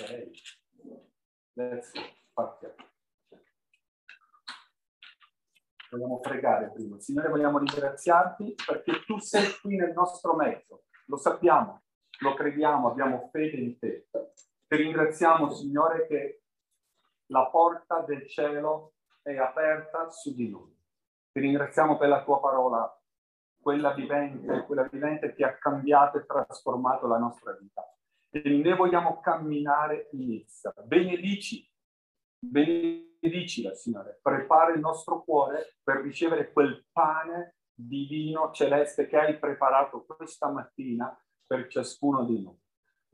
Okay, let's fuck it. Vogliamo pregare prima. Signore, vogliamo ringraziarti perché tu sei qui nel nostro mezzo. Lo sappiamo, lo crediamo, abbiamo fede in te. Ti ringraziamo, Signore, che la porta del cielo è aperta su di noi. Ti ringraziamo per la tua parola, quella vivente che ha cambiato e trasformato la nostra vita. E ne vogliamo camminare in essa. Benedicila, Signore. Prepara il nostro cuore per ricevere quel pane divino celeste che hai preparato questa mattina per ciascuno di noi.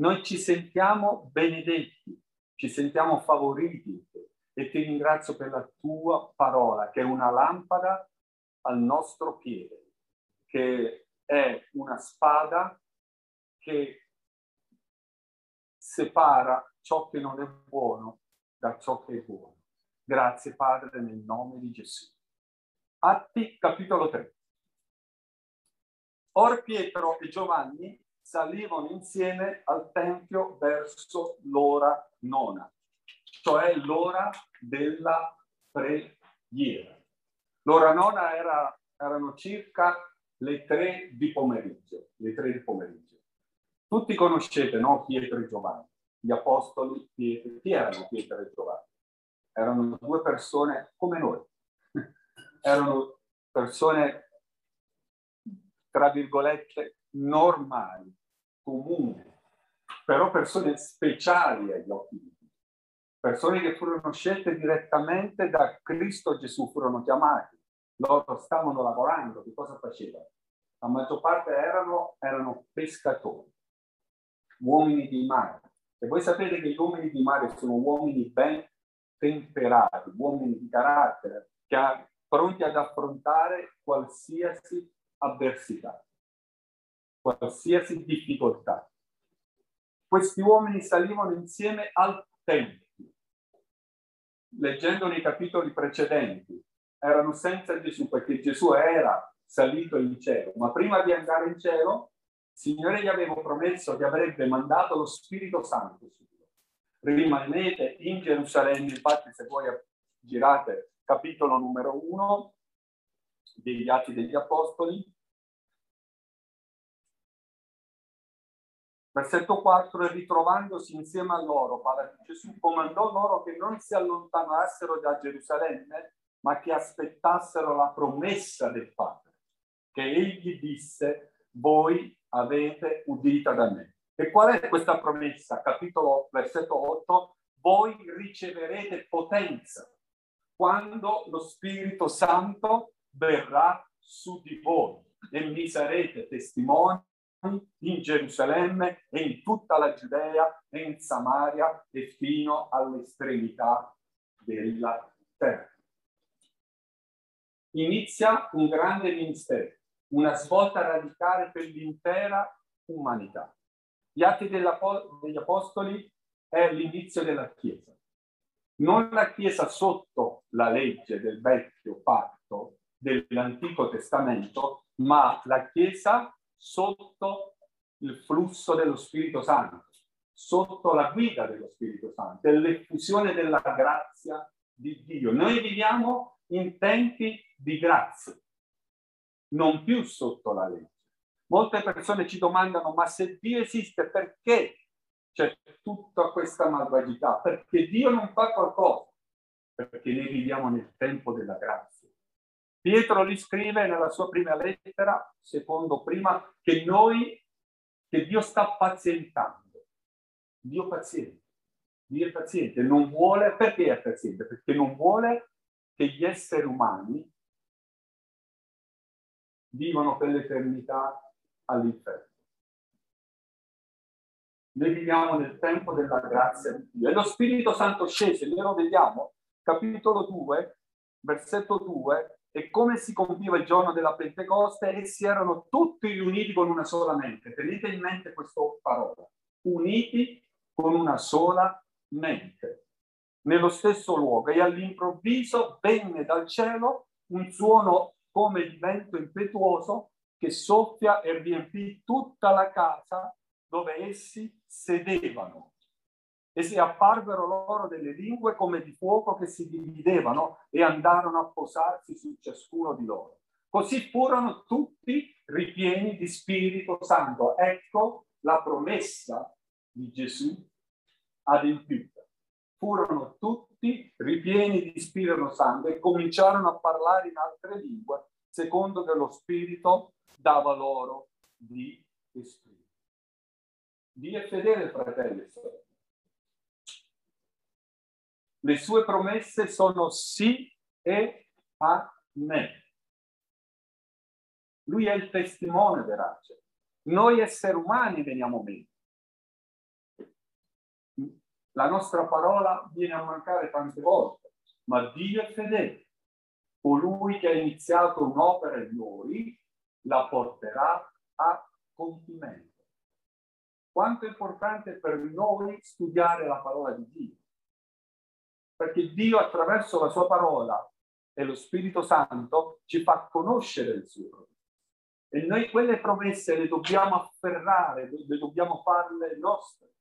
Noi ci sentiamo benedetti, ci sentiamo favoriti e ti ringrazio per la tua parola che è una lampada al nostro piede, che è una spada che separa ciò che non è buono da ciò che è buono. Grazie, Padre, nel nome di Gesù. Atti, capitolo 3. Or Pietro e Giovanni salivano insieme al Tempio verso l'ora nona, cioè l'ora della preghiera. L'ora nona erano circa le 3 di pomeriggio. Tutti conoscete, no? Pietro e Giovanni, gli apostoli. Chi erano Pietro e Giovanni? Erano due persone come noi. Erano persone, tra virgolette, normali, comuni, però persone speciali agli occhi di Dio. Persone che furono scelte direttamente da Cristo Gesù, furono chiamati. Loro stavano lavorando, che cosa facevano? La maggior parte erano pescatori, uomini di mare. E voi sapete che gli uomini di mare sono uomini ben temperati, uomini di carattere, che pronti ad affrontare qualsiasi avversità, qualsiasi difficoltà. Questi uomini salivano insieme al tempio. Leggendo nei capitoli precedenti, erano senza Gesù, perché Gesù era salito in cielo, ma prima di andare in cielo il Signore gli aveva promesso che avrebbe mandato lo Spirito Santo su di loro. Rimanete in Gerusalemme. Infatti, se voi girate capitolo numero 1 degli Atti degli Apostoli, versetto 4, e ritrovandosi insieme a loro, parla di Gesù, comandò loro che non si allontanassero da Gerusalemme, ma che aspettassero la promessa del Padre, che egli disse: voi avete udita da me. E qual è questa promessa? Capitolo, versetto 8: voi riceverete potenza quando lo Spirito Santo verrà su di voi e mi sarete testimoni in Gerusalemme e in tutta la Giudea e in Samaria e fino all'estremità della terra. Inizia un grande ministero, una svolta radicale per l'intera umanità. Gli Atti degli Apostoli è l'inizio della Chiesa. Non la Chiesa sotto la legge del vecchio patto dell'Antico Testamento, ma la Chiesa sotto il flusso dello Spirito Santo, sotto la guida dello Spirito Santo, l'effusione della grazia di Dio. Noi viviamo in tempi di grazia, non più sotto la legge. Molte persone ci domandano: ma se Dio esiste, perché c'è tutta questa malvagità? Perché Dio non fa qualcosa? Perché noi viviamo nel tempo della grazia. Pietro li scrive nella sua prima lettera, secondo prima, che Dio sta pazientando. Dio è paziente, non vuole. Perché è paziente? Perché non vuole che gli esseri umani vivono per l'eternità all'inferno. Noi viviamo nel tempo della grazia di Dio. E lo Spirito Santo scese, noi lo vediamo, capitolo 2, versetto 2, e come si compiva il giorno della Pentecoste, essi erano tutti riuniti con una sola mente. Tenete in mente questa parola, uniti con una sola mente, nello stesso luogo. E all'improvviso venne dal cielo un suono come il vento impetuoso che soffia e riempì tutta la casa dove essi sedevano. e si apparvero loro delle lingue come di fuoco che si dividevano e andarono a posarsi su ciascuno di loro. Così furono tutti ripieni di Spirito Santo. Ecco la promessa di Gesù adempiuta. Furono tutti ripieni di Spirito Santo e cominciarono a parlare in altre lingue, secondo che lo Spirito dava loro di esprimere. Dio è fedele, fratelli e sorelle. Le sue promesse sono sì e amen. Lui è il testimone verace. Noi esseri umani veniamo meno. La nostra parola viene a mancare tante volte, ma Dio è fedele. Colui che ha iniziato un'opera in noi la porterà a compimento. Quanto è importante per noi studiare la parola di Dio, perché Dio attraverso la sua parola e lo Spirito Santo ci fa conoscere il suo progetto. E noi quelle promesse le dobbiamo afferrare, le dobbiamo farle nostre,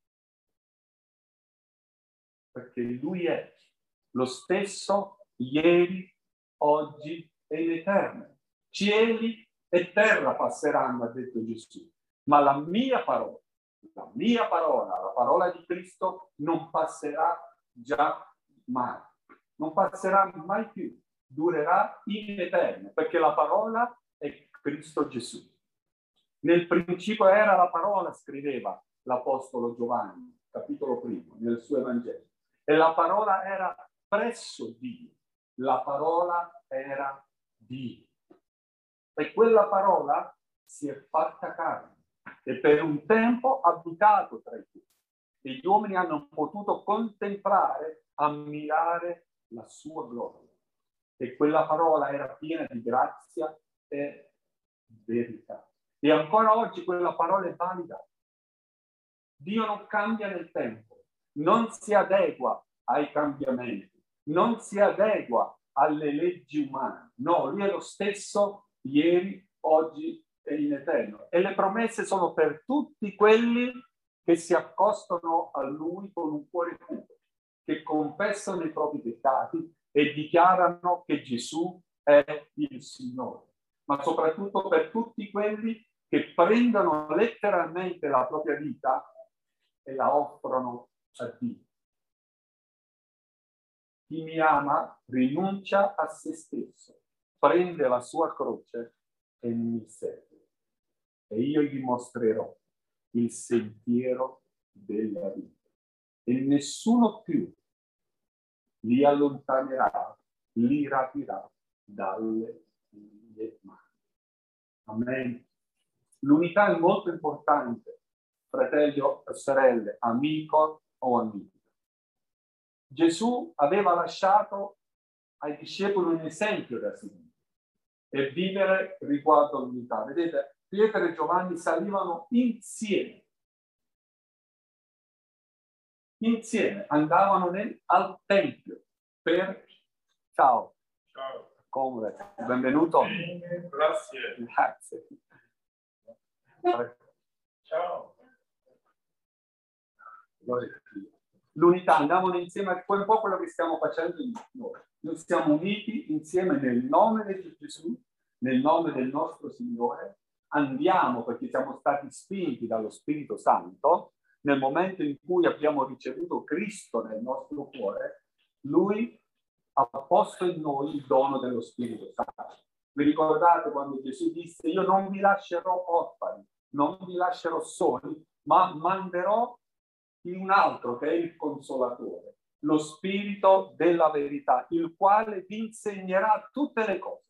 perché Lui è lo stesso ieri, oggi e in eterno. Cieli e terra passeranno, ha detto Gesù, ma la parola di Cristo non passerà mai. Non passerà mai più, durerà in eterno, perché la parola è Cristo Gesù. Nel principio era la parola, scriveva l'Apostolo Giovanni, capitolo 1, nel suo Evangelo. E la parola era presso Dio, la parola era Dio. E quella parola si è fatta carne e per un tempo ha abitato tra i tuoi. E gli uomini hanno potuto contemplare, ammirare la sua gloria. E quella parola era piena di grazia e verità. E ancora oggi quella parola è valida. Dio non cambia nel tempo, non si adegua ai cambiamenti, non si adegua alle leggi umane. No, Lui è lo stesso ieri, oggi e in eterno. E le promesse sono per tutti quelli che si accostano a Lui con un cuore puro, che confessano i propri peccati e dichiarano che Gesù è il Signore, ma soprattutto per tutti quelli che prendono letteralmente la propria vita e la offrono a Dio. Chi mi ama rinuncia a se stesso, prende la sua croce e mi segue, e io gli mostrerò il sentiero della vita, e nessuno più li allontanerà, li rapirà dalle mie mani. Amen. L'unità è molto importante, fratelli o sorelle, amico o amica. Gesù aveva lasciato ai discepoli un esempio da seguire e vivere riguardo all'unità. Vedete, Pietro e Giovanni salivano insieme, andavano al tempio per... Ciao. Come? Benvenuto. Grazie. Ciao. L'unità, andavano insieme, è un po' quello che stiamo facendo noi. Noi siamo uniti insieme nel nome di Gesù, nel nome del nostro Signore. Andiamo perché siamo stati spinti dallo Spirito Santo. Nel momento in cui abbiamo ricevuto Cristo nel nostro cuore, Lui ha posto in noi il dono dello Spirito Santo. Vi ricordate quando Gesù disse: io non vi lascerò orfani, non vi lascerò soli, ma manderò in un altro che è il Consolatore, lo Spirito della verità, il quale vi insegnerà tutte le cose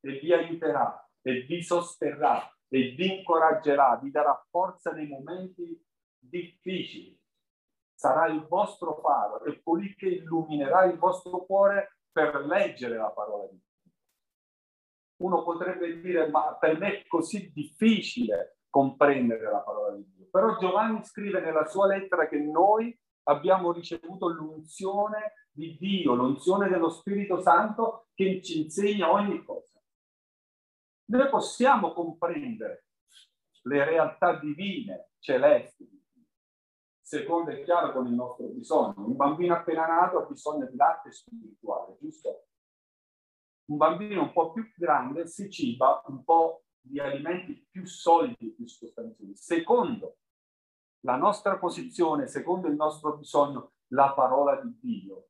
e vi aiuterà e vi sosterrà e vi incoraggerà, vi darà forza nei momenti difficili. Sarà il vostro faro, è colui che illuminerà il vostro cuore per leggere la parola di Dio. Uno potrebbe dire: ma per me è così difficile comprendere la parola di Dio. Però Giovanni scrive nella sua lettera che noi abbiamo ricevuto l'unzione di Dio, l'unzione dello Spirito Santo che ci insegna ogni cosa. Noi possiamo comprendere le realtà divine, celesti, secondo è chiaro con il nostro bisogno. Un bambino appena nato ha bisogno di latte spirituale, giusto? Un bambino un po' più grande si ciba un po' di alimenti più solidi, più sostanziosi. Secondo la nostra posizione, secondo il nostro bisogno, la parola di Dio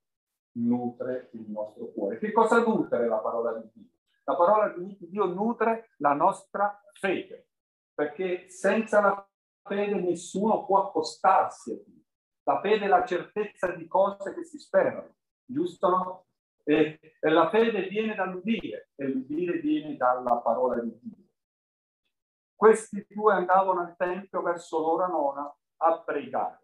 nutre il nostro cuore. Che cosa nutre la parola di Dio? La parola di Dio nutre la nostra fede, perché senza la fede nessuno può accostarsi a Dio. La fede è la certezza di cose che si sperano, giusto no? E la fede viene dall'udire, e l'udire viene dalla parola di Dio. Questi due andavano al tempio verso l'ora nona a pregare.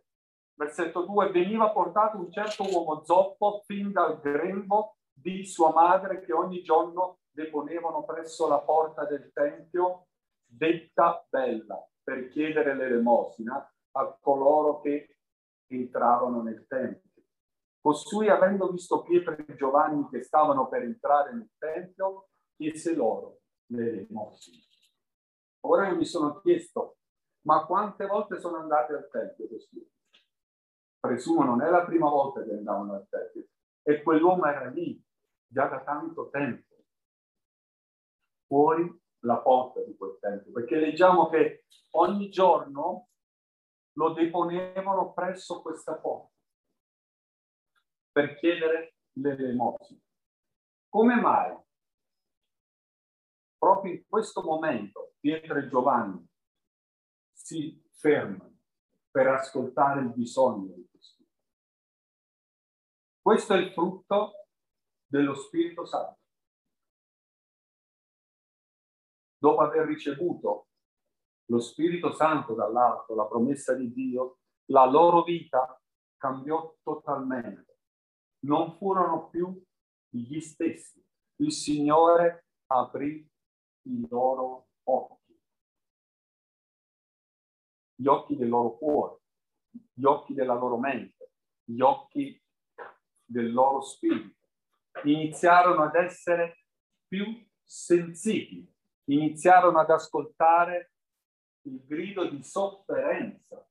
Versetto 2, veniva portato un certo uomo zoppo fin dal grembo di sua madre, che ogni giorno deponevano presso la porta del tempio, detta bella, per chiedere l'elemosina a coloro che entravano nel tempio. Costui, avendo visto Pietro e Giovanni che stavano per entrare nel tempio, chiese loro l'elemosina. Ora io mi sono chiesto, ma quante volte sono andati al tempio costui? Presumo non è la prima volta che andavano al tempio, e quell'uomo era lì già da tanto tempo, fuori la porta di quel tempio, perché leggiamo che ogni giorno lo deponevano presso questa porta per chiedere l'elemosina. Come mai proprio in questo momento Pietro e Giovanni si fermano per ascoltare il bisogno di Gesù? Questo è il frutto dello Spirito Santo. Dopo aver ricevuto lo Spirito Santo dall'alto, la promessa di Dio, la loro vita cambiò totalmente. Non furono più gli stessi. Il Signore aprì i loro occhi, gli occhi del loro cuore, gli occhi della loro mente, gli occhi del loro spirito. Iniziarono ad essere più sensibili. Iniziarono ad ascoltare il grido di sofferenza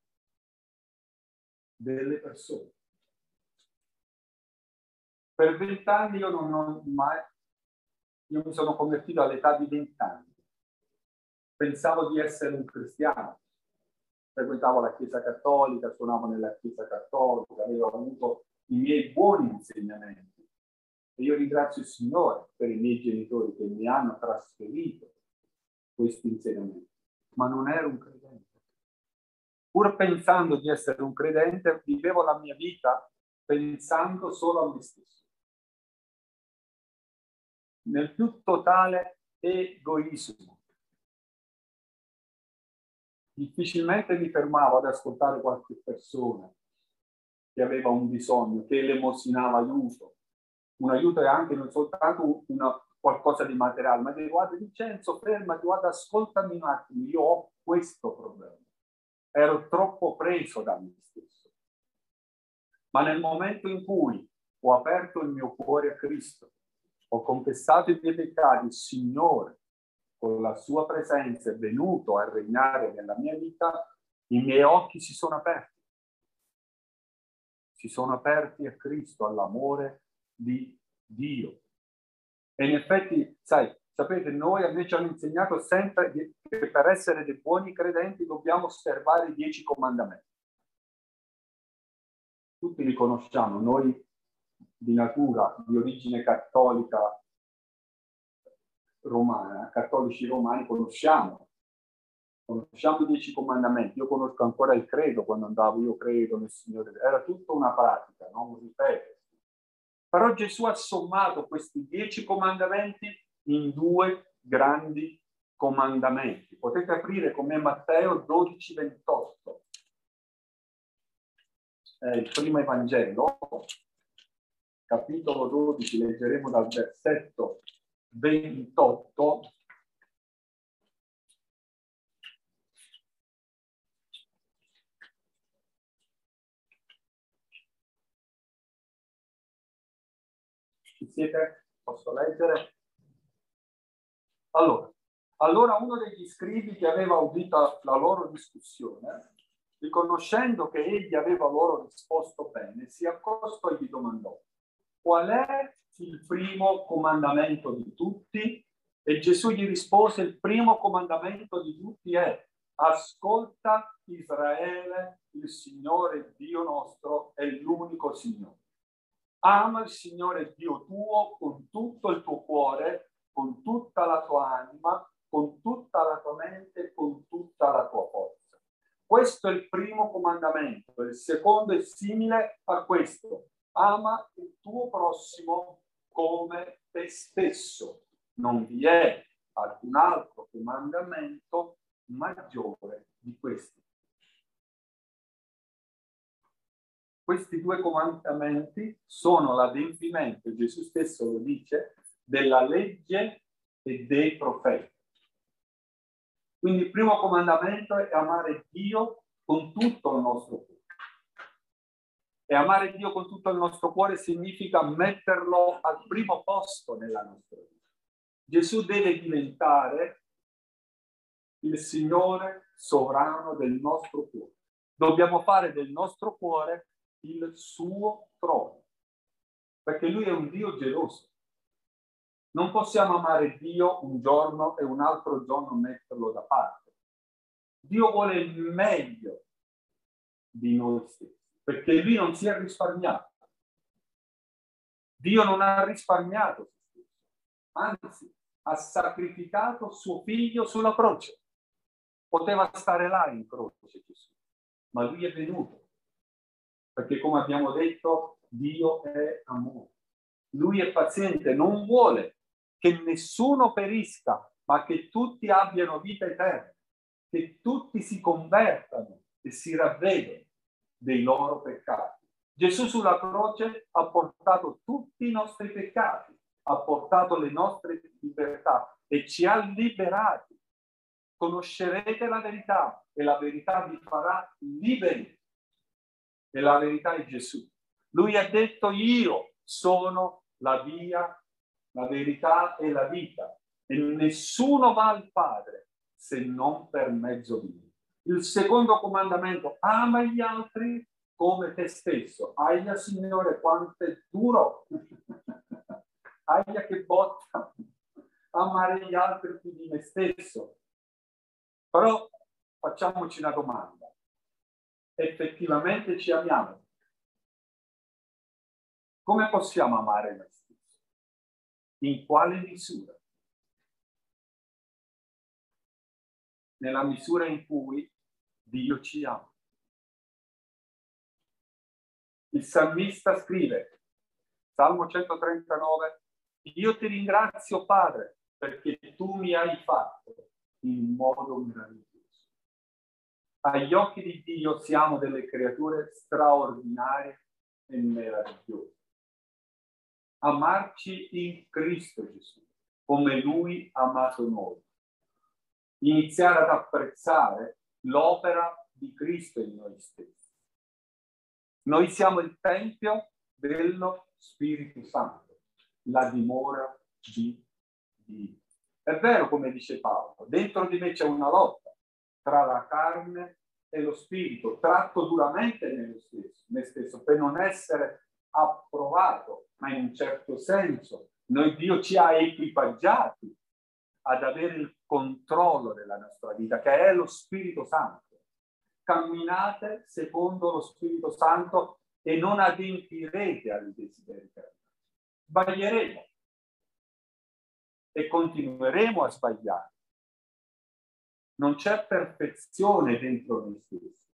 delle persone. Per 20 anni io non ho mai... Io mi sono convertito all'età di 20 anni. Pensavo di essere un cristiano. Frequentavo la Chiesa Cattolica, suonavo nella Chiesa Cattolica, avevo avuto i miei buoni insegnamenti. E io ringrazio il Signore per i miei genitori che mi hanno trasferito questi insegnamenti, ma non ero un credente. Pur pensando di essere un credente, vivevo la mia vita pensando solo a me stesso, nel più totale egoismo. Difficilmente mi fermavo ad ascoltare qualche persona che aveva un bisogno, che elemosinava aiuto. Un aiuto è anche non soltanto qualcosa di materiale, ma dire: guarda Vincenzo, fermati, guarda, ascoltami un attimo, io ho questo problema. Ero troppo preso da me stesso. Ma nel momento in cui ho aperto il mio cuore a Cristo, ho confessato i miei peccati, il Signore con la sua presenza è venuto a regnare nella mia vita, i miei occhi si sono aperti. Si sono aperti a Cristo, all'amore di Dio. E in effetti, sapete, noi a me ci hanno insegnato sempre che per essere dei buoni credenti dobbiamo osservare i 10 comandamenti. Tutti li conosciamo, noi di natura, di origine cattolica romana, cattolici romani, conosciamo i 10 comandamenti. Io conosco ancora il credo, quando andavo io credo nel Signore, era tutta una pratica, non un ripeto. Però Gesù ha sommato questi 10 comandamenti in 2 grandi comandamenti. Potete aprire con me Matteo 12:28. È il primo Evangelo, capitolo 12, leggeremo dal versetto 28. Ci siete? Posso leggere? Allora uno degli scribi, che aveva udito la loro discussione, riconoscendo che egli aveva loro risposto bene, si accostò e gli domandò: qual è il primo comandamento di tutti? E Gesù gli rispose: il primo comandamento di tutti è: ascolta Israele, il Signore Dio nostro è l'unico Signore. Ama il Signore Dio tuo con tutto il tuo cuore, con tutta la tua anima, con tutta la tua mente, con tutta la tua forza. Questo è il primo comandamento. Il secondo è simile a questo: ama il tuo prossimo come te stesso. Non vi è alcun altro comandamento maggiore di questo. Questi due comandamenti sono l'adempimento, Gesù stesso lo dice, della legge e dei profeti. Quindi il primo comandamento è amare Dio con tutto il nostro cuore. E amare Dio con tutto il nostro cuore significa metterlo al primo posto nella nostra vita. Gesù deve diventare il Signore sovrano del nostro cuore. Dobbiamo fare del nostro cuore il suo trono, perché Lui è un Dio geloso. Non possiamo amare Dio un giorno e un altro giorno metterlo da parte. Dio vuole il meglio di noi stessi, perché Lui non si è risparmiato. Dio non ha risparmiato se stesso, anzi ha sacrificato suo figlio sulla croce. Poteva stare là in croce Gesù, ma Lui è venuto. Perché, come abbiamo detto, Dio è amore. Lui è paziente, non vuole che nessuno perisca, ma che tutti abbiano vita eterna, che tutti si convertano e si ravvedano dei loro peccati. Gesù sulla croce ha portato tutti i nostri peccati, ha portato le nostre libertà e ci ha liberati. Conoscerete la verità e la verità vi farà liberi. E la verità è Gesù. Lui ha detto: io sono la via, la verità e la vita. E nessuno va al Padre se non per mezzo di me. Il secondo comandamento: ama gli altri come te stesso. Ahia, Signore, quanto è duro. Ahia, che botta. Amare gli altri più di me stesso. Però facciamoci una domanda. Effettivamente ci amiamo? Come possiamo amare noi stessi? In quale misura? Nella misura in cui Dio ci ama. Il salmista scrive, Salmo 139, io ti ringrazio, Padre, perché tu mi hai fatto in modo meraviglioso. Agli occhi di Dio siamo delle creature straordinarie e meravigliose. Amarci in Cristo Gesù, come Lui ha amato noi. Iniziare ad apprezzare l'opera di Cristo in noi stessi. Noi siamo il Tempio dello Spirito Santo, la dimora di Dio. È vero, come dice Paolo, dentro di me c'è una lotta tra la carne e lo spirito, tratto duramente me stesso, per non essere approvato, ma in un certo senso. Noi Dio ci ha equipaggiati ad avere il controllo della nostra vita, che è lo Spirito Santo. Camminate secondo lo Spirito Santo e non adempirete ai desideri carnali. Sbaglieremo e continueremo a sbagliare. Non c'è perfezione dentro noi stessi.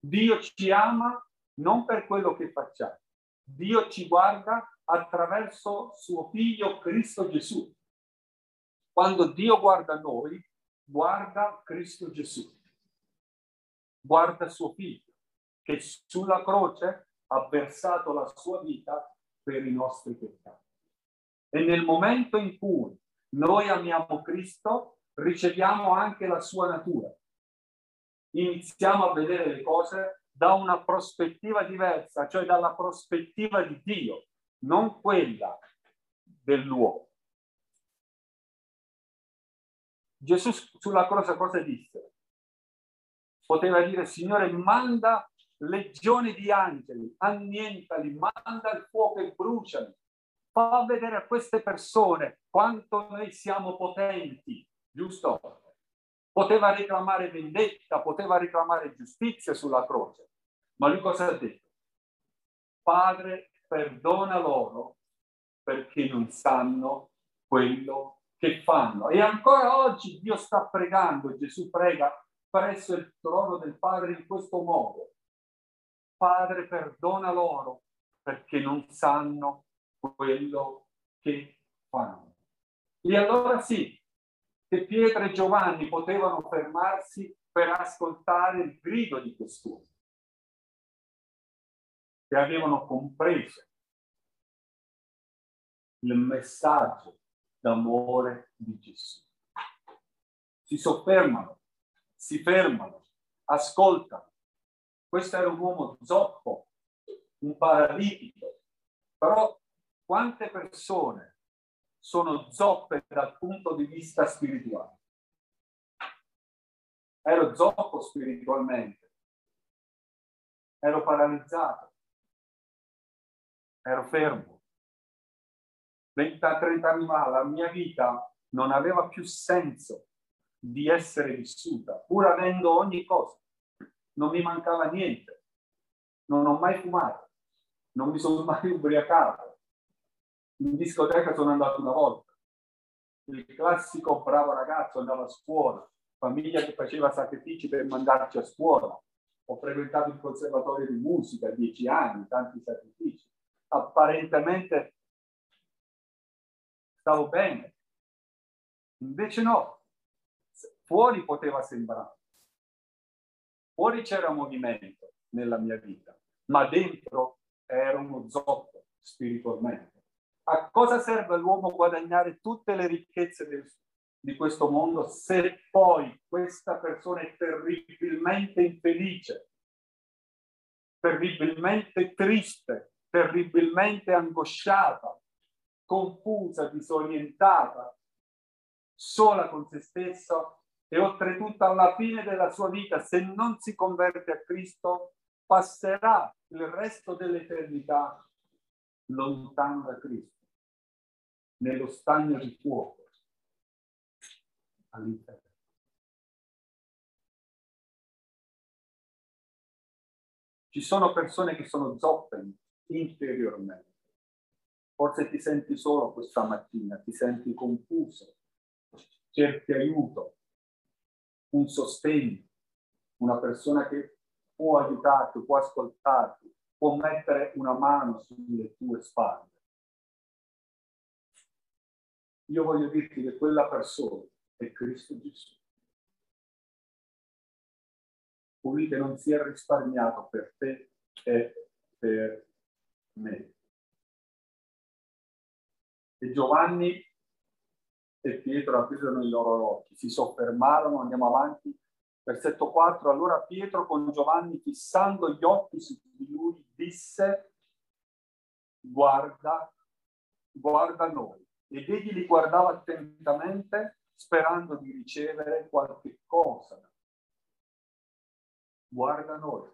Dio ci ama non per quello che facciamo. Dio ci guarda attraverso suo figlio Cristo Gesù. Quando Dio guarda noi, guarda Cristo Gesù. Guarda suo figlio, che sulla croce ha versato la sua vita per i nostri peccati. E nel momento in cui noi amiamo Cristo, riceviamo anche la sua natura. Iniziamo a vedere le cose da una prospettiva diversa, cioè dalla prospettiva di Dio, non quella dell'uomo. Gesù sulla croce cosa disse? poteva dire: Signore, manda legioni di angeli, annientali, manda il fuoco e bruciali. Fa vedere a queste persone quanto noi siamo potenti, giusto? Poteva reclamare vendetta, poteva reclamare giustizia sulla croce. Ma lui cosa ha detto? Padre, perdona loro perché non sanno quello che fanno. E ancora oggi Dio sta pregando, Gesù prega presso il trono del Padre in questo modo. Padre, perdona loro perché non sanno quello che fanno. E allora sì, che Pietro e Giovanni potevano fermarsi per ascoltare il grido di quest'uomo, che avevano compreso il messaggio d'amore di Gesù. Si fermano, ascoltano. Questo era un uomo zoppo, un paralitico, però quante persone sono zoppe dal punto di vista spirituale? Ero zoppo spiritualmente, ero paralizzato, ero fermo. 20-30 anni fa la mia vita non aveva più senso di essere vissuta, pur avendo ogni cosa. Non mi mancava niente, non ho mai fumato, non mi sono mai ubriacato. In discoteca sono andato una volta. Il classico bravo ragazzo, andava a scuola, famiglia che faceva sacrifici per mandarci a scuola. Ho frequentato il conservatorio di musica 10 anni, tanti sacrifici. Apparentemente stavo bene, invece no, fuori poteva sembrare. Fuori c'era movimento nella mia vita, ma dentro era uno zoppo spiritualmente. A cosa serve all'uomo guadagnare tutte le ricchezze di questo mondo se poi questa persona è terribilmente infelice, terribilmente triste, terribilmente angosciata, confusa, disorientata, sola con se stessa, e oltretutto alla fine della sua vita, se non si converte a Cristo, passerà il resto dell'eternità lontano da Cristo, nello stagno di fuoco all'interno. Ci sono persone che sono zoppe interiormente. Forse ti senti solo questa mattina, ti senti confuso, cerchi aiuto, un sostegno, una persona che può aiutarti, può ascoltarti, può mettere una mano sulle tue spalle. Io voglio dirti che quella persona è Cristo Gesù, colui che non si è risparmiato per te e per me. E Giovanni e Pietro aprirono i loro occhi, si soffermarono, andiamo avanti. Versetto 4, allora Pietro con Giovanni, fissando gli occhi su di lui, disse: guarda noi. Ed egli li guardava attentamente, sperando di ricevere qualche cosa. Guarda noi.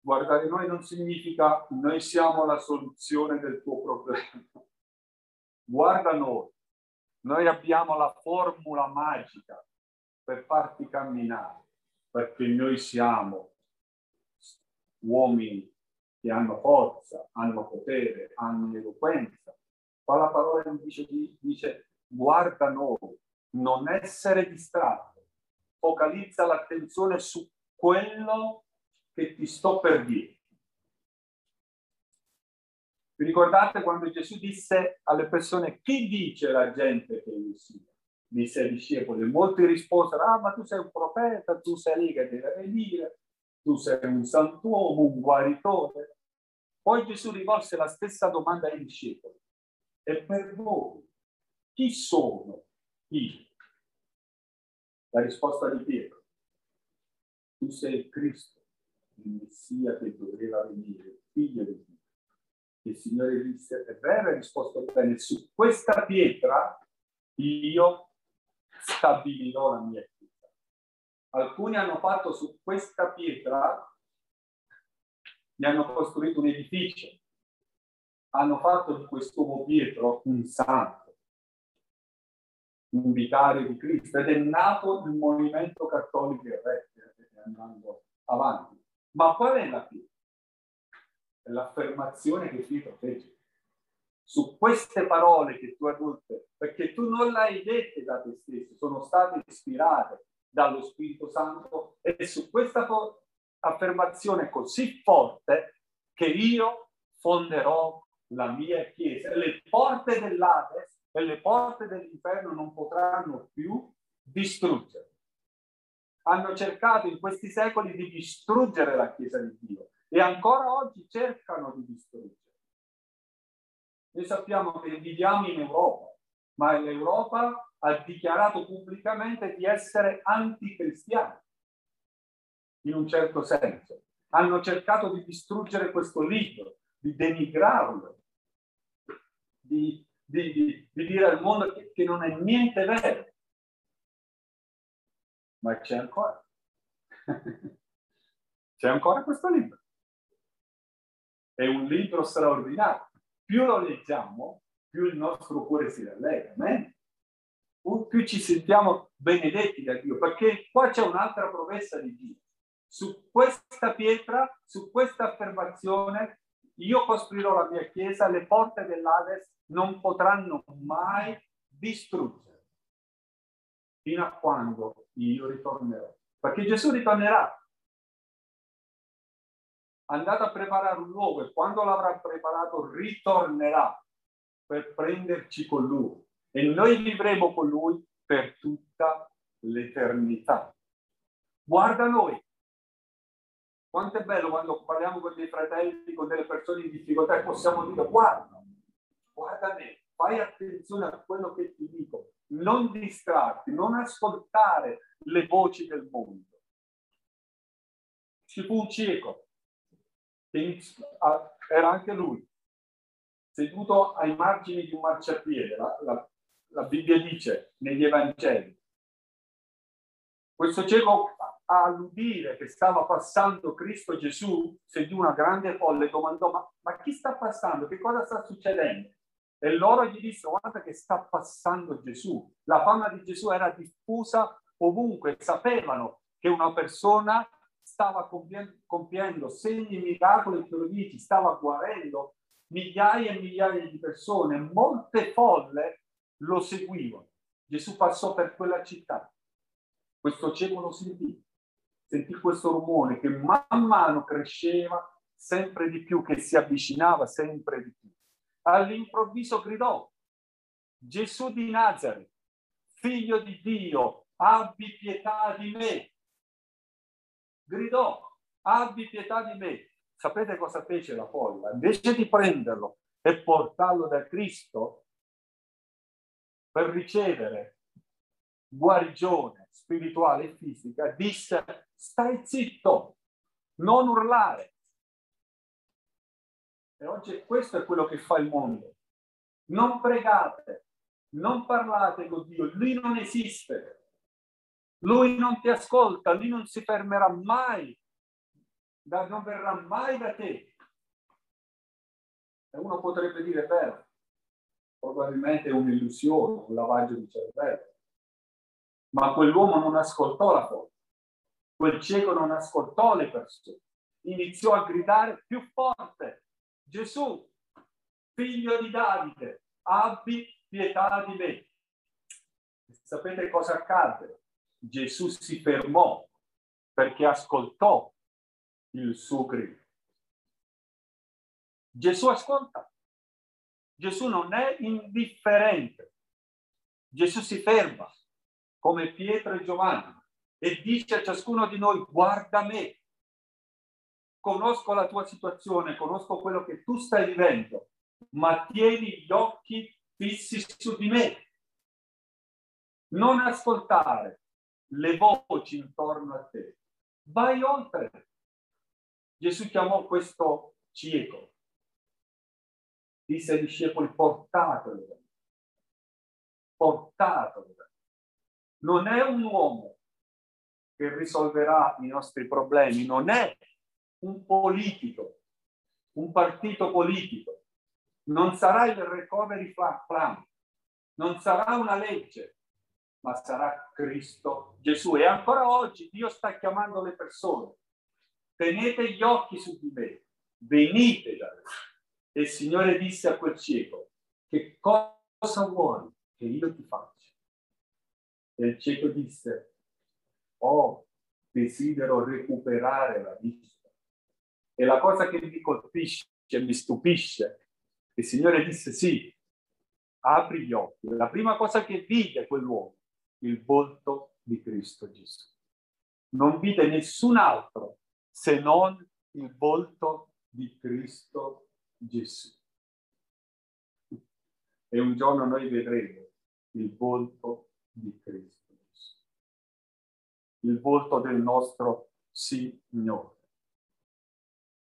Guardare noi non significa noi siamo la soluzione del tuo problema. Guarda noi. Noi abbiamo la formula magica per farti camminare, perché noi siamo uomini che hanno forza, hanno potere, hanno eloquenza. Ma la parola dice guarda noi, non essere distratto. Focalizza l'attenzione su quello che ti sto per dire. Vi ricordate quando Gesù disse alle persone: chi dice la gente che io sia? Disse ai discepoli. Molti risposero: ah, ma tu sei un profeta, tu sei lì che deve venire, tu sei un sant'uomo, un guaritore. Poi Gesù rivolse la stessa domanda ai discepoli: e per voi, chi sono io? La risposta di Pietro: tu sei il Cristo, il Messia che doveva venire, il figlio di Dio. Il Signore disse: è vero, ha risposto bene, su questa pietra io stabilirò la mia chiesa. Alcuni hanno fatto su questa pietra, gli hanno costruito un edificio, hanno fatto di quest'uomo Pietro un santo, un vicario di Cristo, ed è nato il movimento cattolico e re, che è andando avanti. Ma qual è la pietra? È l'affermazione che Pietro fece. Su queste parole che tu hai detto, perché tu non le hai dette da te stesso, sono state ispirate dallo Spirito Santo, e su questa affermazione così forte che io fonderò la mia chiesa. Le porte dell'Ades e le porte dell'inferno non potranno più distruggere. Hanno cercato in questi secoli di distruggere la Chiesa di Dio e ancora oggi cercano di distruggere. Noi sappiamo che viviamo in Europa, ma l'Europa ha dichiarato pubblicamente di essere anticristiana, in un certo senso. Hanno cercato di distruggere questo libro, di denigrarlo, di dire al mondo che non è niente vero. Ma c'è ancora. C'è ancora questo libro. È un libro straordinario. Più lo leggiamo, più il nostro cuore si rallega, più ci sentiamo benedetti da Dio, perché qua c'è un'altra promessa di Dio. Su questa pietra, su questa affermazione, io costruirò la mia chiesa, le porte dell'Ades non potranno mai distruggere, fino a quando io ritornerò. Perché Gesù ritornerà. Andate a preparare un luogo e quando l'avrà preparato ritornerà per prenderci con lui. E noi vivremo con lui per tutta l'eternità. Guarda noi. Quanto è bello quando parliamo con dei fratelli, con delle persone in difficoltà e possiamo dire guarda me, fai attenzione a quello che ti dico. Non distrarti, non ascoltare le voci del mondo. Ci fu un cieco. Era anche lui seduto ai margini di un marciapiede, la Bibbia dice negli Evangeli. Questo cieco, all'udire che stava passando Cristo Gesù, sentì una grande folla e domandò: ma chi sta passando? Che cosa sta succedendo? E loro gli dissero: guarda che sta passando Gesù. La fama di Gesù era diffusa ovunque, sapevano che una persona stava compiendo segni, miracoli e prodigi, stava guarendo migliaia e migliaia di persone, molte folle lo seguivano. Gesù passò per quella città. Questo cieco lo sentì questo rumore che man mano cresceva sempre di più, che si avvicinava sempre di più. All'improvviso gridò: Gesù di Nazaret, figlio di Dio, abbi pietà di me. Gridò: abbi pietà di me. Sapete cosa fece la folla? Invece di prenderlo e portarlo da Cristo per ricevere guarigione spirituale e fisica, disse: stai zitto, non urlare. E oggi questo è quello che fa il mondo. Non pregate, non parlate con Dio, lui non esiste. Lui non ti ascolta, lui non si fermerà mai, non verrà mai da te. E uno potrebbe dire: beh, probabilmente è un'illusione, un lavaggio di cervello. Ma quell'uomo non ascoltò la folla, quel cieco non ascoltò le persone. Iniziò a gridare più forte: Gesù, figlio di Davide, abbi pietà di me. Sapete cosa accadde? Gesù si fermò perché ascoltò il suo grido. Gesù ascolta. Gesù non è indifferente. Gesù si ferma come Pietro e Giovanni e dice a ciascuno di noi: guarda me, conosco la tua situazione, conosco quello che tu stai vivendo, ma tieni gli occhi fissi su di me. Non ascoltare le voci intorno a te, vai oltre. Gesù chiamò questo cieco, disse ai discepoli: portatelo. Non è un uomo, che risolverà i nostri problemi non è un politico, un partito politico, non sarà il recovery plan, non sarà una legge, ma sarà Cristo Gesù. E ancora oggi Dio sta chiamando le persone: tenete gli occhi su di me, venite da me. E il Signore disse a quel cieco: che cosa vuoi che io ti faccia? E il cieco disse: oh, desidero recuperare la vista. E la cosa che mi colpisce e mi stupisce, il Signore disse: sì, apri gli occhi. La prima cosa che vide quell'uomo, il volto di Cristo Gesù. Non vide nessun altro se non il volto di Cristo Gesù. E un giorno noi vedremo il volto di Cristo Gesù, il volto del nostro Signore.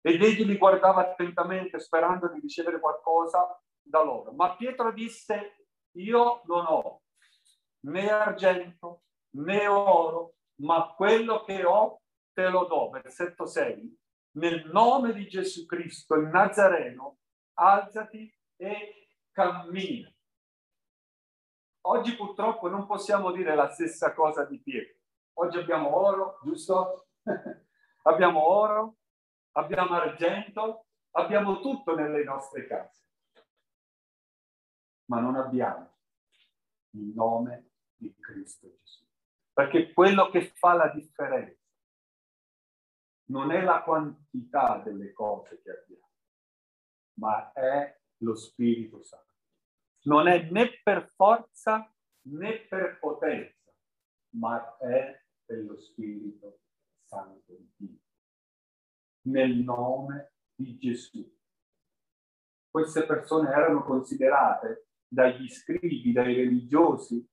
Ed egli li guardava attentamente, sperando di ricevere qualcosa da loro. Ma Pietro disse: io non ho né argento né oro, ma quello che ho te lo do. Versetto 6. Nel nome di Gesù Cristo il Nazareno, alzati e cammina. Oggi purtroppo non possiamo dire la stessa cosa di Pietro. Oggi abbiamo oro, giusto? Abbiamo oro, abbiamo argento, abbiamo tutto nelle nostre case, ma non abbiamo il nome di Cristo Gesù. Perché quello che fa la differenza non è la quantità delle cose che abbiamo, ma è lo Spirito Santo. Non è né per forza né per potenza, ma è per lo Spirito Santo di Dio. Nel nome di Gesù. Queste persone erano considerate dagli scribi, dai religiosi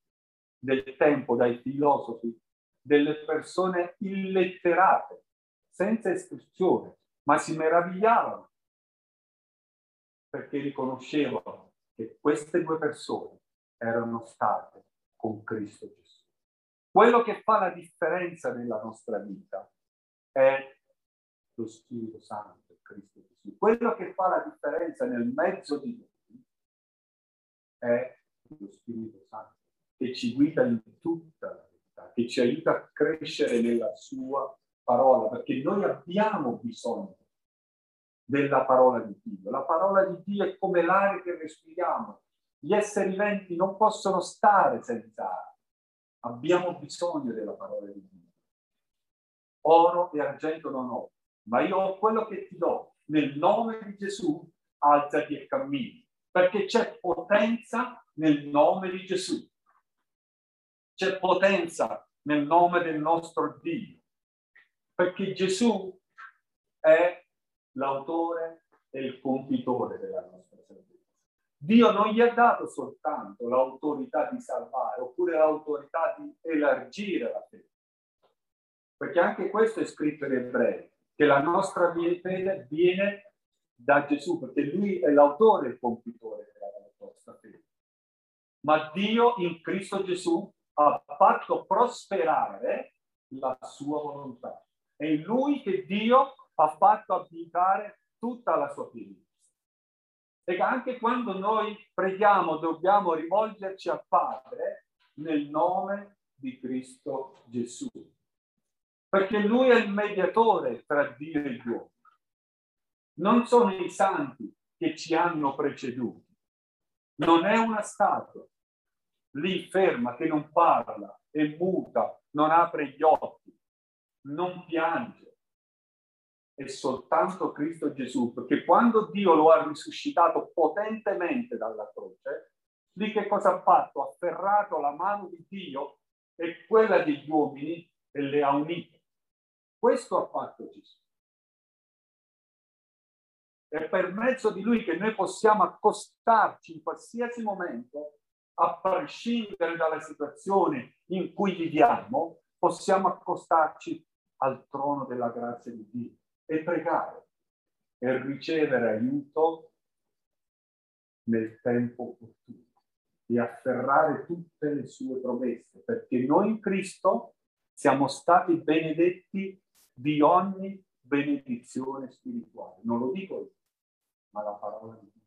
del tempo, dai filosofi, delle persone illetterate, senza istruzione, ma si meravigliavano perché riconoscevano che queste due persone erano state con Cristo Gesù. Quello che fa la differenza nella nostra vita è lo Spirito Santo, Cristo Gesù. Quello che fa la differenza nel mezzo di noi è lo Spirito Santo, che ci guida in tutta la vita, che ci aiuta a crescere nella sua parola, perché noi abbiamo bisogno della parola di Dio. La parola di Dio è come l'aria che respiriamo. Gli esseri viventi non possono stare senza aria. Abbiamo bisogno della parola di Dio. Oro e argento non ho, ma io ho quello che ti do. Nel nome di Gesù, alzati e cammini, perché c'è potenza nel nome di Gesù. C'è potenza nel nome del nostro Dio, perché Gesù è l'autore e il compitore della nostra salvezza. Dio non gli ha dato soltanto l'autorità di salvare, oppure l'autorità di elargire la fede, perché anche questo è scritto in Ebrei, che la nostra fede viene da Gesù, perché Lui è l'autore e il compitore della nostra fede. Ma Dio in Cristo Gesù ha fatto prosperare la sua volontà. È in Lui che Dio ha fatto abitare tutta la sua pienezza. E anche quando noi preghiamo dobbiamo rivolgerci al Padre nel nome di Cristo Gesù, perché Lui è il mediatore tra Dio e gli uomini. Non sono i santi che ci hanno preceduti. Non è una statua lì ferma che non parla, è muta, non apre gli occhi, non piange. È soltanto Cristo Gesù, perché quando Dio lo ha risuscitato potentemente dalla croce, lì che cosa ha fatto? Ha afferrato la mano di Dio e quella degli uomini e le ha unite. Questo ha fatto Gesù. È per mezzo di Lui che noi possiamo accostarci in qualsiasi momento, a prescindere dalla situazione in cui viviamo, possiamo accostarci al trono della grazia di Dio e pregare e ricevere aiuto nel tempo opportuno e afferrare tutte le sue promesse, perché noi in Cristo siamo stati benedetti di ogni benedizione spirituale. Non lo dico io, ma la parola di Dio.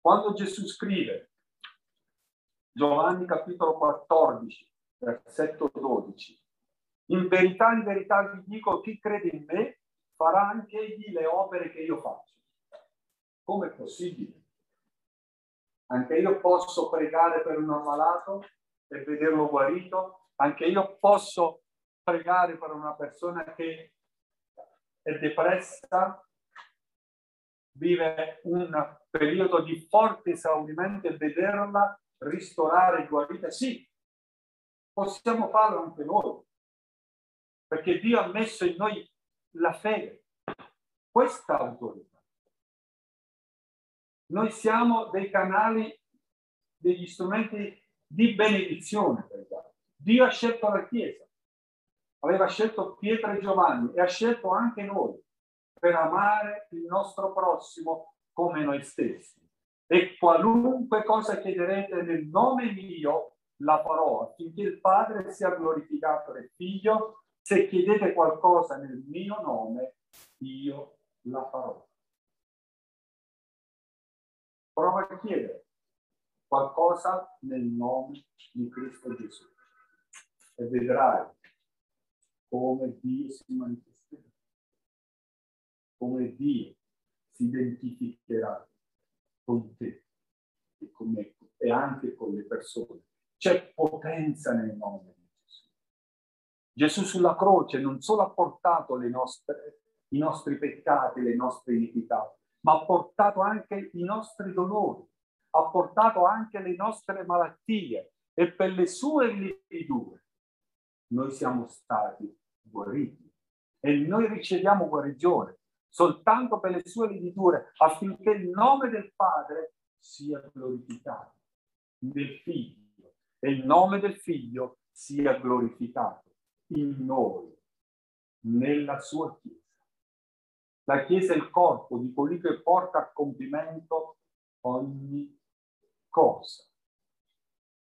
Quando Gesù scrive, Giovanni capitolo 14, versetto 12, in verità vi dico, chi crede in me farà anche egli le opere che io faccio. Com'è possibile? Anche io posso pregare per un ammalato e vederlo guarito, anche io posso pregare per una persona che è depressa, vive un periodo di forte esaurimento e vederla ristorare e guarita. Sì, possiamo farlo anche noi, perché Dio ha messo in noi la fede, questa autorità. Noi siamo dei canali, degli strumenti di benedizione per gli altri. Dio ha scelto la Chiesa, aveva scelto Pietro e Giovanni e ha scelto anche noi per amare il nostro prossimo come noi stessi. E qualunque cosa chiederete nel nome mio, la farò, affinché il Padre sia glorificato nel Figlio. Se chiedete qualcosa nel mio nome, io la farò. Prova a chiedere qualcosa nel nome di Cristo Gesù e vedrai come Dio si manifesterà, come Dio si identificherà con te e, e anche con le persone. C'è potenza nel nome. Gesù sulla croce non solo ha portato i nostri peccati, le nostre iniquità, ma ha portato anche i nostri dolori, ha portato anche le nostre malattie e per le sue lividure noi siamo stati guariti e noi riceviamo guarigione soltanto per le sue lividure affinché il nome del Padre sia glorificato, del Figlio, e il nome del Figlio sia glorificato in noi, nella sua Chiesa. La Chiesa è il corpo di colui che porta a compimento ogni cosa.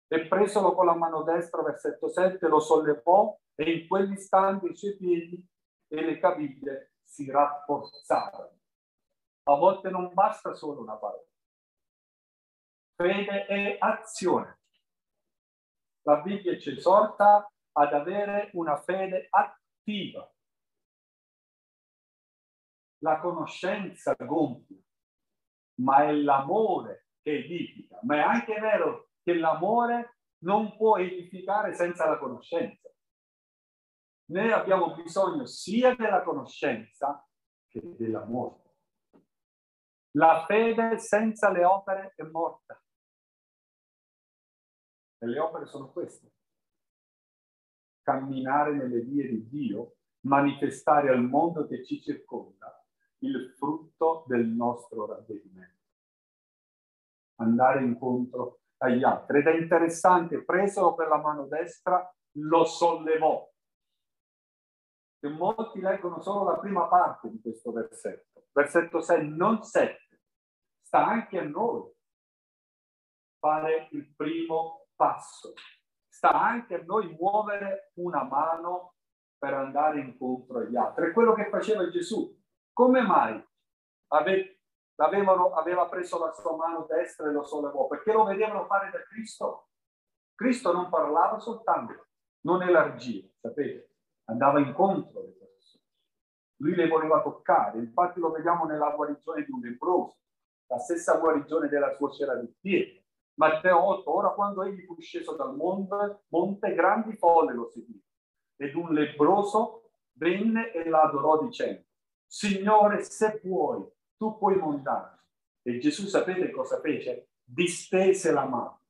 E presolo con la mano destra, versetto 7, lo sollevò e in quell'istante i suoi piedi e le caviglie si rafforzarono. A volte non basta solo una parola. Fede e azione. La Bibbia ci esorta ad avere una fede attiva. La conoscenza gonfia, ma è l'amore che edifica. Ma è anche vero che l'amore non può edificare senza la conoscenza. Noi abbiamo bisogno sia della conoscenza che dell'amore. La fede senza le opere è morta. E le opere sono queste: camminare nelle vie di Dio, manifestare al mondo che ci circonda il frutto del nostro ravvedimento. Andare incontro agli altri. Ed è interessante, presolo per la mano destra, lo sollevò. Che molti leggono solo la prima parte di questo versetto. Versetto 6, non 7. Sta anche a noi fare il primo passo. Sta anche a noi muovere una mano per andare incontro agli altri. È quello che faceva Gesù. Come mai aveva preso la sua mano destra e lo sollevò? Perché lo vedevano fare da Cristo. Cristo non parlava soltanto, non elargiva, sapete? Andava incontro alle persone. Lui le voleva toccare. Infatti lo vediamo nella guarigione di un leproso, la stessa guarigione della suocera di Pietro. Matteo 8, ora quando egli fu sceso dal monte, grandi folle lo seguirono, ed un leproso venne e la adorò dicendo, Signore, se puoi, tu puoi montarmi. E Gesù, sapete cosa fece? Distese la mano,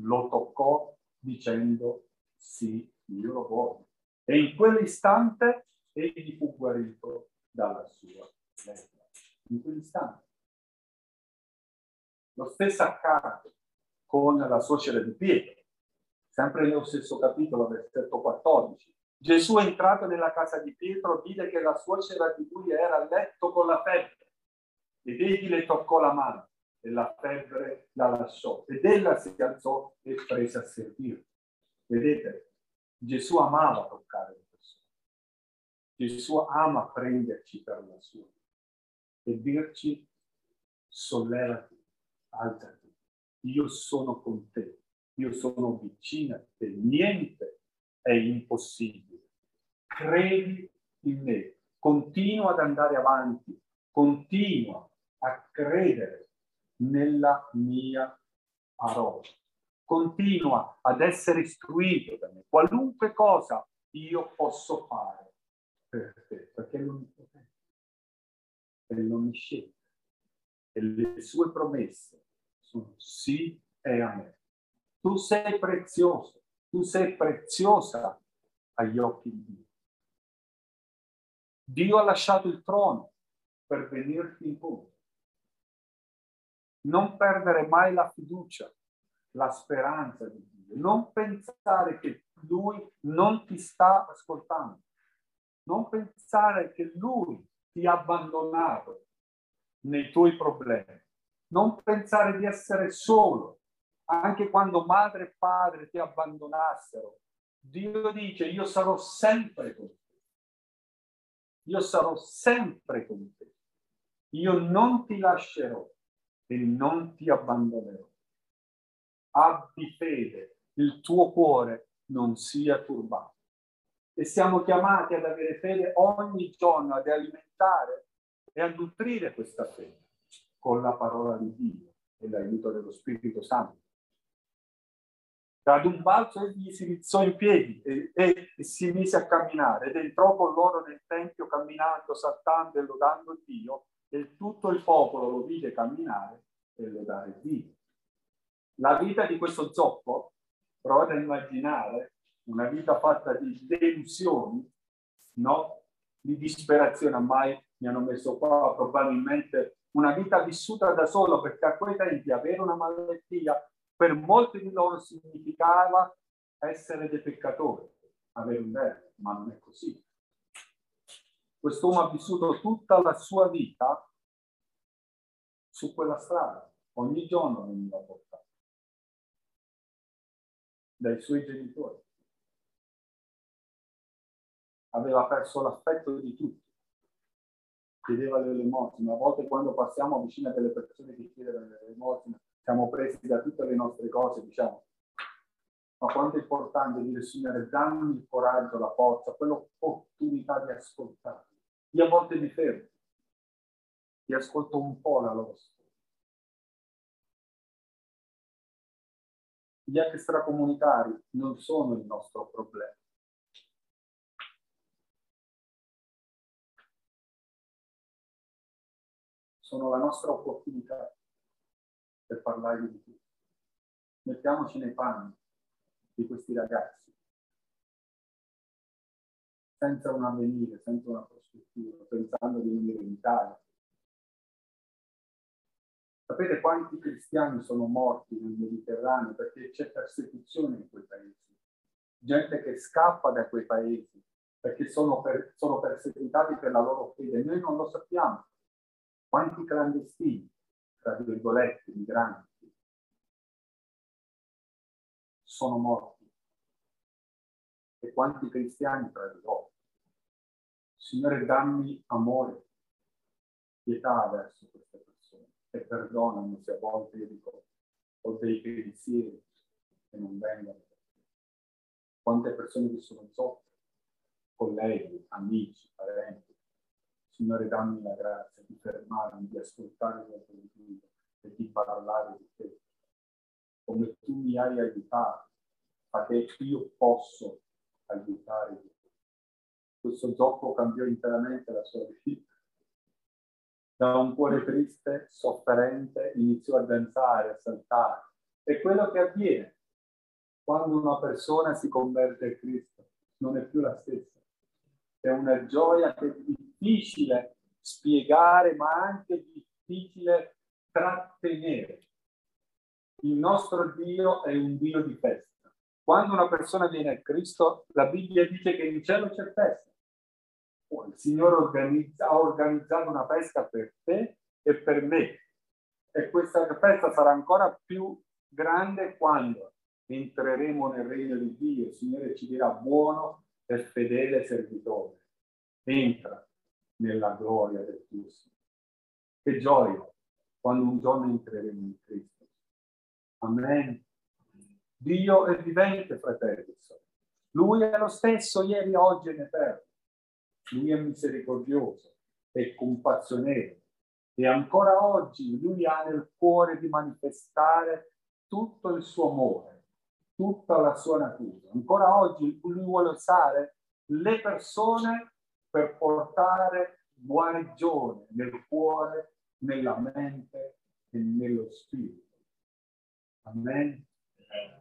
lo toccò dicendo, sì, io lo voglio. E in quell'istante egli fu guarito dalla sua lebbra. In quell'istante. Lo stesso accade con la suocera di Pietro, sempre nello stesso capitolo, versetto 14. Gesù è entrato nella casa di Pietro, vide che la suocera di lui era a letto con la febbre, ed egli le toccò la mano, e la febbre la lasciò, ed ella si alzò e prese a servire. Vedete, Gesù amava toccare le persone. Gesù ama prenderci per la sua e dirci: sollevati, alzati, io sono con te, io sono vicino a te, niente è impossibile. Credi in me, continua ad andare avanti, continua a credere nella mia parola. Continua ad essere istruito da me. Qualunque cosa io posso fare per te, perché non mi potete, e non mi scende. E le sue promesse sono sì e amen. Tu sei prezioso, tu sei preziosa agli occhi di Dio. Dio ha lasciato il trono per venirti incontro. Non perdere mai la fiducia, la speranza di Dio. Non pensare che Lui non ti sta ascoltando. Non pensare che Lui ti ha abbandonato nei tuoi problemi. Non pensare di essere solo. Anche quando madre e padre ti abbandonassero, Dio dice: io sarò sempre con te. Io sarò sempre con te. Io non ti lascerò e non ti abbandonerò. Abbi fede, il tuo cuore non sia turbato. E siamo chiamati ad avere fede ogni giorno, ad alimentare e a nutrire questa fede con la parola di Dio e l'aiuto dello Spirito Santo. Ad un balzo egli si rizzò in piedi e si mise a camminare ed entrò con loro nel tempio camminando, saltando e lodando Dio, e tutto il popolo lo vide camminare e lodare Dio. La vita di questo zoppo, provate a immaginare, una vita fatta di delusioni, no? Di disperazione, ormai mi hanno messo qua, probabilmente una vita vissuta da solo, perché a quei tempi avere una malattia per molti di loro significava essere dei peccatori, avere un verbo, ma non è così. Quest'uomo ha vissuto tutta la sua vita su quella strada, ogni giorno veniva portato dai suoi genitori. Aveva perso l'affetto di tutti, chiedeva l'elemosina. A volte quando passiamo vicino a delle persone che chiedono l'elemosina siamo presi da tutte le nostre cose, diciamo. Ma quanto è importante dire: Signore, dammi il coraggio, la forza, quell'opportunità di ascoltare. Io a volte mi fermo, ti ascolto un po' la loro storia. Gli atti stracomunitari non sono il nostro problema. Sono la nostra opportunità per parlare di Dio. Mettiamoci nei panni di questi ragazzi, senza un avvenire, senza una prospettiva, pensando di venire in Italia. Sapete quanti cristiani sono morti nel Mediterraneo perché c'è persecuzione in quei paesi? Gente che scappa da quei paesi perché sono perseguitati per la loro fede. Noi non lo sappiamo. Quanti clandestini, tra virgolette, migranti, sono morti? E quanti cristiani tra di loro? Signore, dammi amore, pietà verso queste persone. E perdonami se a volte io dico ho dei pensieri che non vengono. Quante persone che sono sotto, colleghi, amici, parenti. Signore, dammi la grazia di fermarmi, di ascoltare la tua vita e di parlare di te. Come tu mi hai aiutato, ma che io posso aiutare di te. Questo gioco cambiò interamente la sua vita. Da un cuore triste, sofferente, iniziò a danzare, a saltare. È quello che avviene quando una persona si converte a Cristo. Non è più la stessa. È una gioia che è difficile spiegare, ma anche difficile trattenere. Il nostro Dio è un Dio di festa. Quando una persona viene a Cristo, la Bibbia dice che in cielo c'è festa. Il Signore ha organizzato una festa per te e per me, e questa festa sarà ancora più grande quando entreremo nel regno di Dio. Il Signore ci dirà: buono e fedele servitore, entra nella gloria del tuo Signore. Che gioia quando un giorno entreremo in Cristo. Amen. Dio è vivente, fratelli. Lui è lo stesso ieri, oggi e in eterno. Lui è misericordioso e compassionevole. E ancora oggi Lui ha nel cuore di manifestare tutto il suo amore, tutta la sua natura. Ancora oggi Lui vuole usare le persone per portare guarigione nel cuore, nella mente e nello spirito. Amen.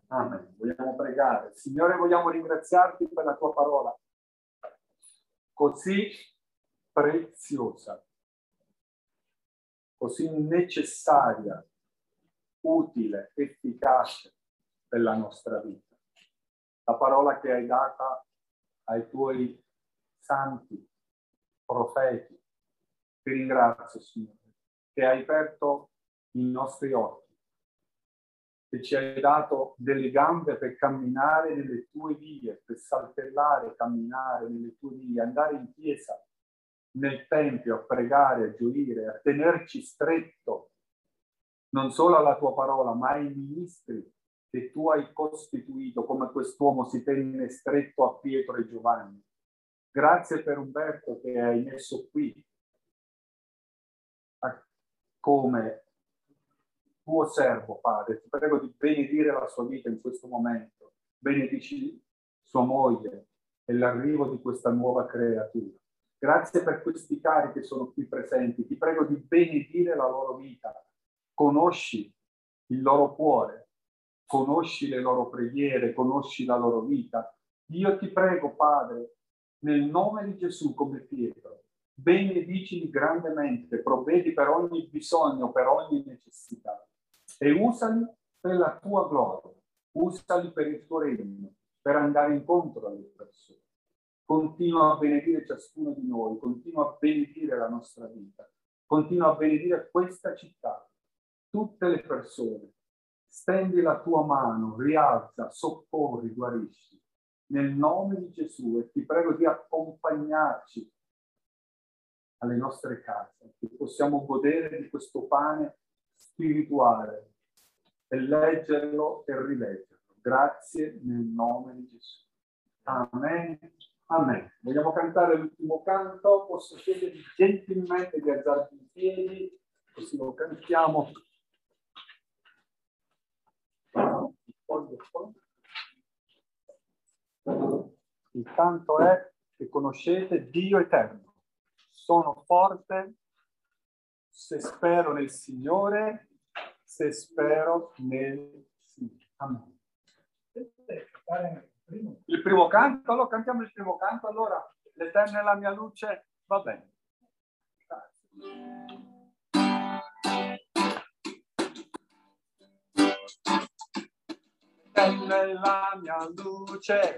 Amen. Vogliamo pregare. Signore, vogliamo ringraziarti per la tua parola così preziosa, così necessaria, utile, efficace per la nostra vita. La parola che hai data ai tuoi santi profeti. Ti ringrazio, Signore, che hai aperto i nostri occhi, che ci hai dato delle gambe per camminare nelle tue vie, per saltellare, camminare nelle tue vie, andare in chiesa, nel tempio, a pregare, a gioire, a tenerci stretto non solo alla tua parola, ma ai ministri che tu hai costituito, come quest'uomo si tenne stretto a Pietro e Giovanni. Grazie per Umberto che hai messo qui come tuo servo, Padre. Ti prego di benedire la sua vita in questo momento. Benedici sua moglie e l'arrivo di questa nuova creatura. Grazie per questi cari che sono qui presenti. Ti prego di benedire la loro vita. Conosci il loro cuore, conosci le loro preghiere, conosci la loro vita. Io ti prego, Padre, nel nome di Gesù, come Pietro, benedicili grandemente, provvedi per ogni bisogno, per ogni necessità, e usali per la tua gloria, usali per il tuo regno, per andare incontro alle persone. Continua a benedire ciascuno di noi, continua a benedire la nostra vita, continua a benedire questa città, tutte le persone. Stendi la tua mano, rialza, soccorri, guarisci. Nel nome di Gesù, e ti prego di accompagnarci alle nostre case, che possiamo godere di questo pane spirituale e leggerlo e rileggerlo. Grazie nel nome di Gesù. Amen. Amen. Vogliamo cantare l'ultimo canto? Posso chiedervi gentilmente di alzarvi in piedi, così lo cantiamo. Il canto è che conoscete Dio eterno. Sono forte se spero nel Signore, se spero nel Signore. Amen. Il primo canto, allora cantiamo il primo canto, allora l'Eterno è la mia luce, va bene. Grazie. L'Eterno è la mia luce.